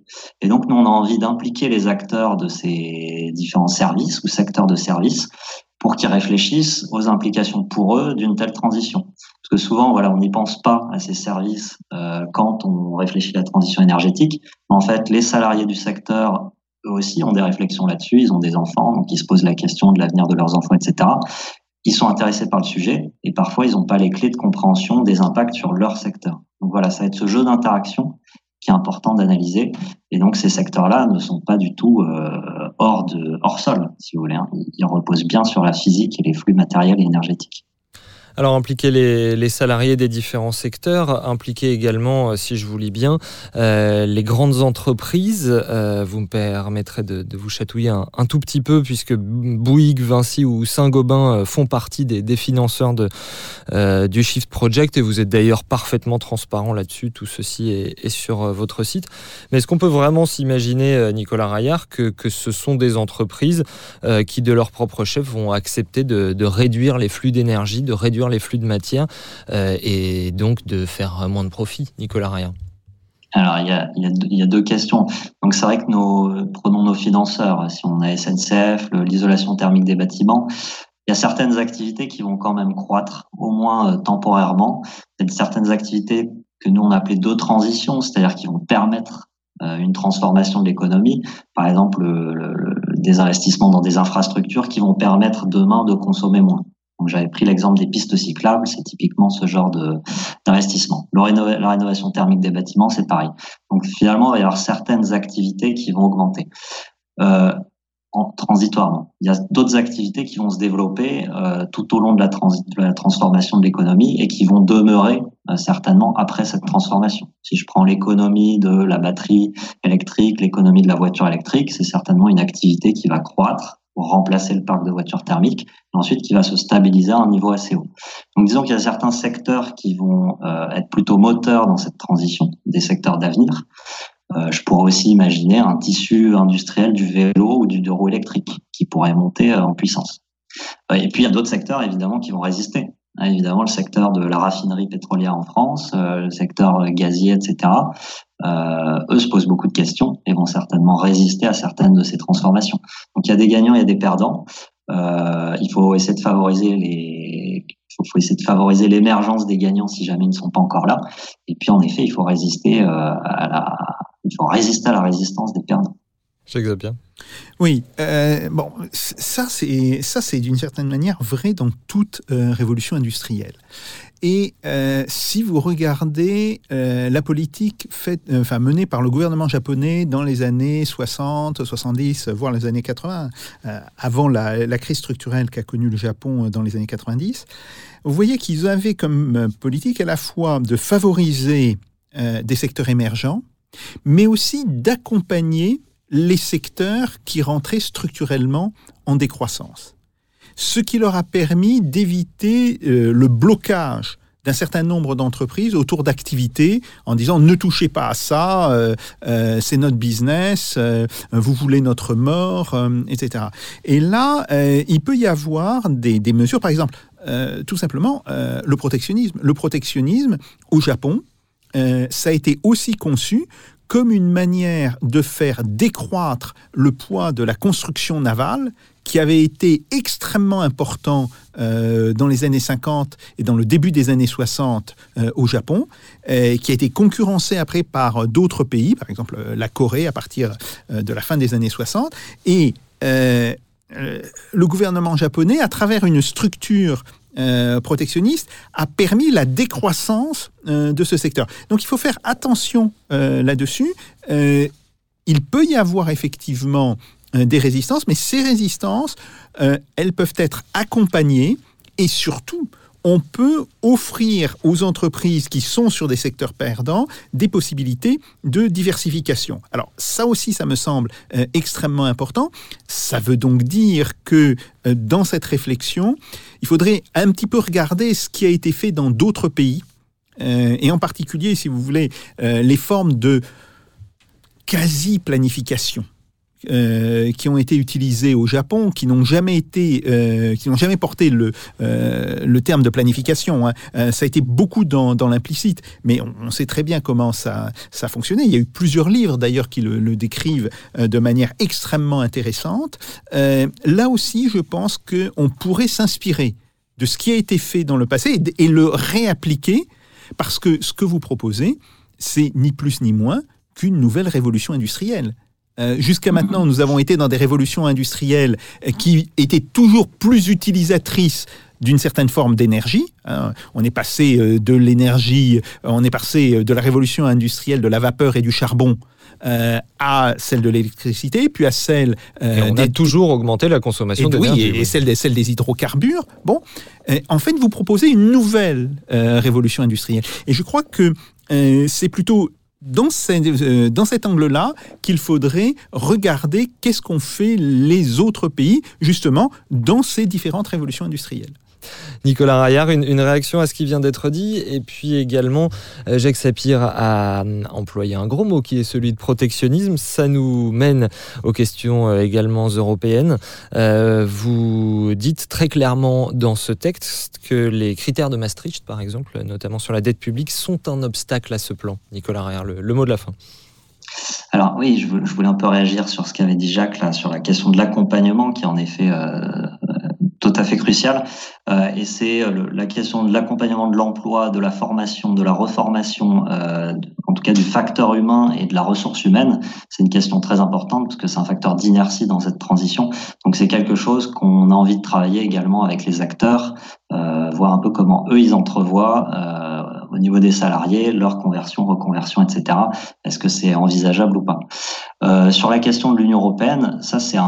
Et donc, nous, on a envie d'impliquer les acteurs de ces différents services ou secteurs de services pour qu'ils réfléchissent aux implications pour eux d'une telle transition. Parce que souvent, voilà, on n'y pense pas à ces services quand on réfléchit à la transition énergétique. En fait, les salariés du secteur eux aussi ont des réflexions là-dessus, ils ont des enfants, donc ils se posent la question de l'avenir de leurs enfants, etc. Ils sont intéressés par le sujet et parfois ils n'ont pas les clés de compréhension des impacts sur leur secteur. Donc voilà, ça va être ce jeu d'interaction qui est important d'analyser. Et donc ces secteurs-là ne sont pas du tout hors sol, si vous voulez. Ils reposent bien sur la physique et les flux matériels et énergétiques. Alors, impliquer les salariés des différents secteurs, impliquer également, si je vous lis bien, les grandes entreprises. Vous me permettrez de vous chatouiller un tout petit peu, puisque Bouygues, Vinci ou Saint-Gobain font partie des financeurs du Shift Project, et vous êtes d'ailleurs parfaitement transparent là-dessus, tout ceci est sur votre site. Mais est-ce qu'on peut vraiment s'imaginer, Nicolas Raillard, que ce sont des entreprises qui, de leur propre chef, vont accepter de réduire les flux d'énergie, de réduire les flux de matière et donc de faire moins de profit, Nicolas Raillard? Alors, il y a deux questions. Donc, c'est vrai que prenons nos financeurs. Si on a SNCF, l'isolation thermique des bâtiments, il y a certaines activités qui vont quand même croître, au moins temporairement. Il y a certaines activités que nous, on appelait de transition, c'est-à-dire qui vont permettre une transformation de l'économie. Par exemple, des investissements dans des infrastructures qui vont permettre demain de consommer moins. Donc, j'avais pris l'exemple des pistes cyclables, c'est typiquement ce genre d'investissement. La rénovation thermique des bâtiments, c'est pareil. Donc, finalement, il va y avoir certaines activités qui vont augmenter transitoirement. Il y a d'autres activités qui vont se développer tout au long de la transformation de l'économie et qui vont demeurer certainement après cette transformation. Si je prends l'économie de la batterie électrique, l'économie de la voiture électrique, c'est certainement une activité qui va croître pour remplacer le parc de voitures thermiques, et ensuite qui va se stabiliser à un niveau assez haut. Donc disons qu'il y a certains secteurs qui vont être plutôt moteurs dans cette transition, des secteurs d'avenir. Je pourrais aussi imaginer un tissu industriel du vélo ou du roues électrique qui pourrait monter en puissance. Et puis il y a d'autres secteurs évidemment qui vont résister. Évidemment le secteur de la raffinerie pétrolière en France, le secteur gazier, etc. Eux se posent beaucoup de questions et vont certainement résister à certaines de ces transformations. Donc il y a des gagnants, il y a des perdants. Il faut essayer de favoriser les faut essayer de favoriser l'émergence des gagnants si jamais ils ne sont pas encore là. Et puis en effet, il faut résister à la résistance des perdants. Jacques Sapir. Oui, bon, ça c'est d'une certaine manière vrai dans toute révolution industrielle. Et si vous regardez la politique menée par le gouvernement japonais dans les années 60, 70, voire les années 80, avant la crise structurelle qu'a connue le Japon dans les années 90, vous voyez qu'ils avaient comme politique à la fois de favoriser des secteurs émergents, mais aussi d'accompagner les secteurs qui rentraient structurellement en décroissance. Ce qui leur a permis d'éviter le blocage d'un certain nombre d'entreprises autour d'activités en disant « ne touchez pas à ça, c'est notre business, vous voulez notre mort, etc. » Et là, il peut y avoir des mesures, par exemple, tout simplement, le protectionnisme. Le protectionnisme, au Japon, ça a été aussi conçu comme une manière de faire décroître le poids de la construction navale qui avait été extrêmement important dans les années 50 et dans le début des années 60 au Japon, qui a été concurrencé après par d'autres pays, par exemple la Corée à partir de la fin des années 60. Et le gouvernement japonais, à travers une structure protectionniste, a permis la décroissance de ce secteur. Donc il faut faire attention là-dessus. Il peut y avoir effectivement des résistances, mais ces résistances, elles peuvent être accompagnées et surtout, on peut offrir aux entreprises qui sont sur des secteurs perdants des possibilités de diversification. Alors ça aussi, ça me semble extrêmement important. Ça veut donc dire que dans cette réflexion, il faudrait un petit peu regarder ce qui a été fait dans d'autres pays, et en particulier, si vous voulez, les formes de quasi-planification qui ont été utilisés au Japon, qui n'ont jamais porté le terme de planification. Hein. Ça a été beaucoup dans l'implicite, mais on sait très bien comment ça fonctionnait. Il y a eu plusieurs livres d'ailleurs qui le décrivent de manière extrêmement intéressante. Là aussi, je pense qu'on pourrait s'inspirer de ce qui a été fait dans le passé et le réappliquer, parce que ce que vous proposez, c'est ni plus ni moins qu'une nouvelle révolution industrielle. Jusqu'à maintenant, nous avons été dans des révolutions industrielles qui étaient toujours plus utilisatrices d'une certaine forme d'énergie. On est passé de l'énergie, on est passé de la révolution industrielle de la vapeur et du charbon à celle de l'électricité, puis à celle... on a toujours augmenté la consommation d'énergie. Oui, et celle des hydrocarbures. Bon, en fait, vous proposez une nouvelle révolution industrielle. Et je crois que c'est plutôt... dans cet angle-là, qu'il faudrait regarder qu'est-ce qu'on fait les autres pays, justement, dans ces différentes révolutions industrielles. Nicolas Raillard, une réaction à ce qui vient d'être dit, et puis également Jacques Sapir a employé un gros mot qui est celui de protectionnisme. Ça nous mène aux questions également européennes. Vous dites très clairement dans ce texte que les critères de Maastricht, par exemple, notamment sur la dette publique, sont un obstacle à ce plan. Nicolas Raillard, le mot de la fin. Alors oui, je voulais un peu réagir sur ce qu'avait dit Jacques là, sur la question de l'accompagnement qui en effet... tout à fait crucial, et c'est la question de l'accompagnement de l'emploi, de la formation, de la reformation, en tout cas du facteur humain et de la ressource humaine. C'est une question très importante parce que c'est un facteur d'inertie dans cette transition. Donc c'est quelque chose qu'on a envie de travailler également avec les acteurs, voir un peu comment eux ils entrevoient au niveau des salariés, leur conversion, reconversion, etc. Est-ce que c'est envisageable ou pas ? Sur la question de l'Union européenne, ça c'est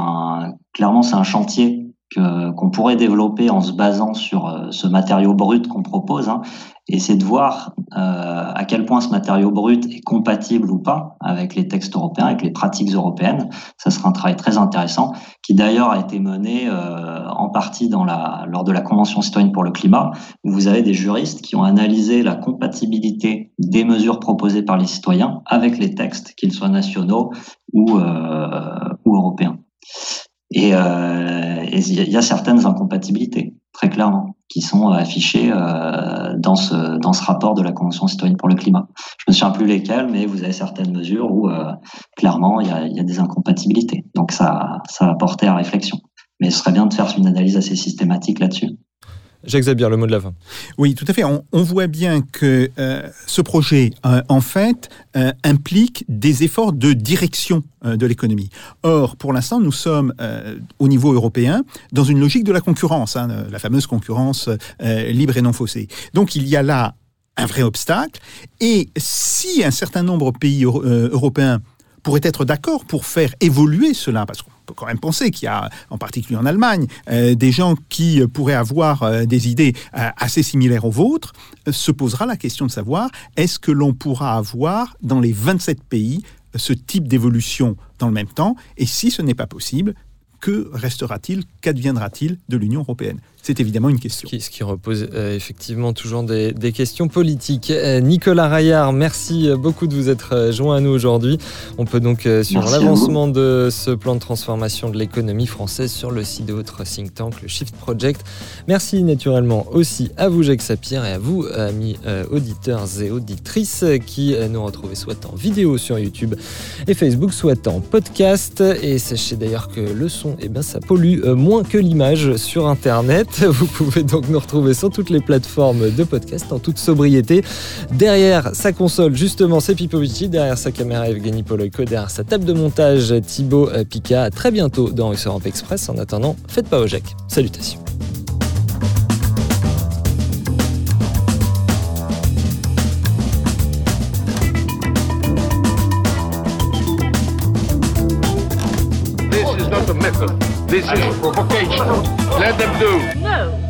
clairement un chantier qu'on pourrait développer en se basant sur ce matériau brut qu'on propose, hein, et c'est de voir à quel point ce matériau brut est compatible ou pas avec les textes européens, avec les pratiques européennes. Ça sera un travail très intéressant qui d'ailleurs a été mené en partie lors de la Convention citoyenne pour le climat, où vous avez des juristes qui ont analysé la compatibilité des mesures proposées par les citoyens avec les textes, qu'ils soient nationaux ou européens. Et il y a certaines incompatibilités, très clairement, qui sont affichées dans ce rapport de la Convention citoyenne pour le climat. Je ne me souviens plus lesquelles, mais vous avez certaines mesures où, clairement, il y a des incompatibilités. Donc ça va porter à réflexion. Mais ce serait bien de faire une analyse assez systématique là-dessus. Jacques Sapir, le mot de la fin. Oui, tout à fait. On voit bien que ce projet, en fait, implique des efforts de direction de l'économie. Or, pour l'instant, nous sommes, au niveau européen, dans une logique de la concurrence, la fameuse concurrence libre et non faussée. Donc, il y a là un vrai obstacle. Et si un certain nombre de pays européens pourraient être d'accord pour faire évoluer cela, parce qu'on peut quand même penser qu'il y a, en particulier en Allemagne, des gens qui pourraient avoir des idées assez similaires aux vôtres, se posera la question de savoir est-ce que l'on pourra avoir dans les 27 pays ce type d'évolution dans le même temps, et si ce n'est pas possible, que restera-t-il, qu'adviendra-t-il de l'Union européenne ? C'est évidemment une question. Ce qui repose effectivement toujours des questions politiques. Nicolas Raillard, merci beaucoup de vous être joint à nous aujourd'hui. On peut donc suivre l'avancement de ce plan de transformation de l'économie française sur le site de votre think tank, le Shift Project. Merci naturellement aussi à vous, Jacques Sapir, et à vous, amis auditeurs et auditrices, qui nous retrouvez soit en vidéo sur YouTube et Facebook, soit en podcast. Et sachez d'ailleurs que le son, ça pollue moins que l'image sur Internet. Vous pouvez donc nous retrouver sur toutes les plateformes de podcast en toute sobriété. Derrière sa console, justement, c'est Pipovici. Derrière sa caméra, Evgeny Poloïko. Derrière sa table de montage, Thibaut Pica. À très bientôt dans Europe Express. En attendant, faites pas au Jacques. Salutations. This is not a method. This is provocation. Let them do. No.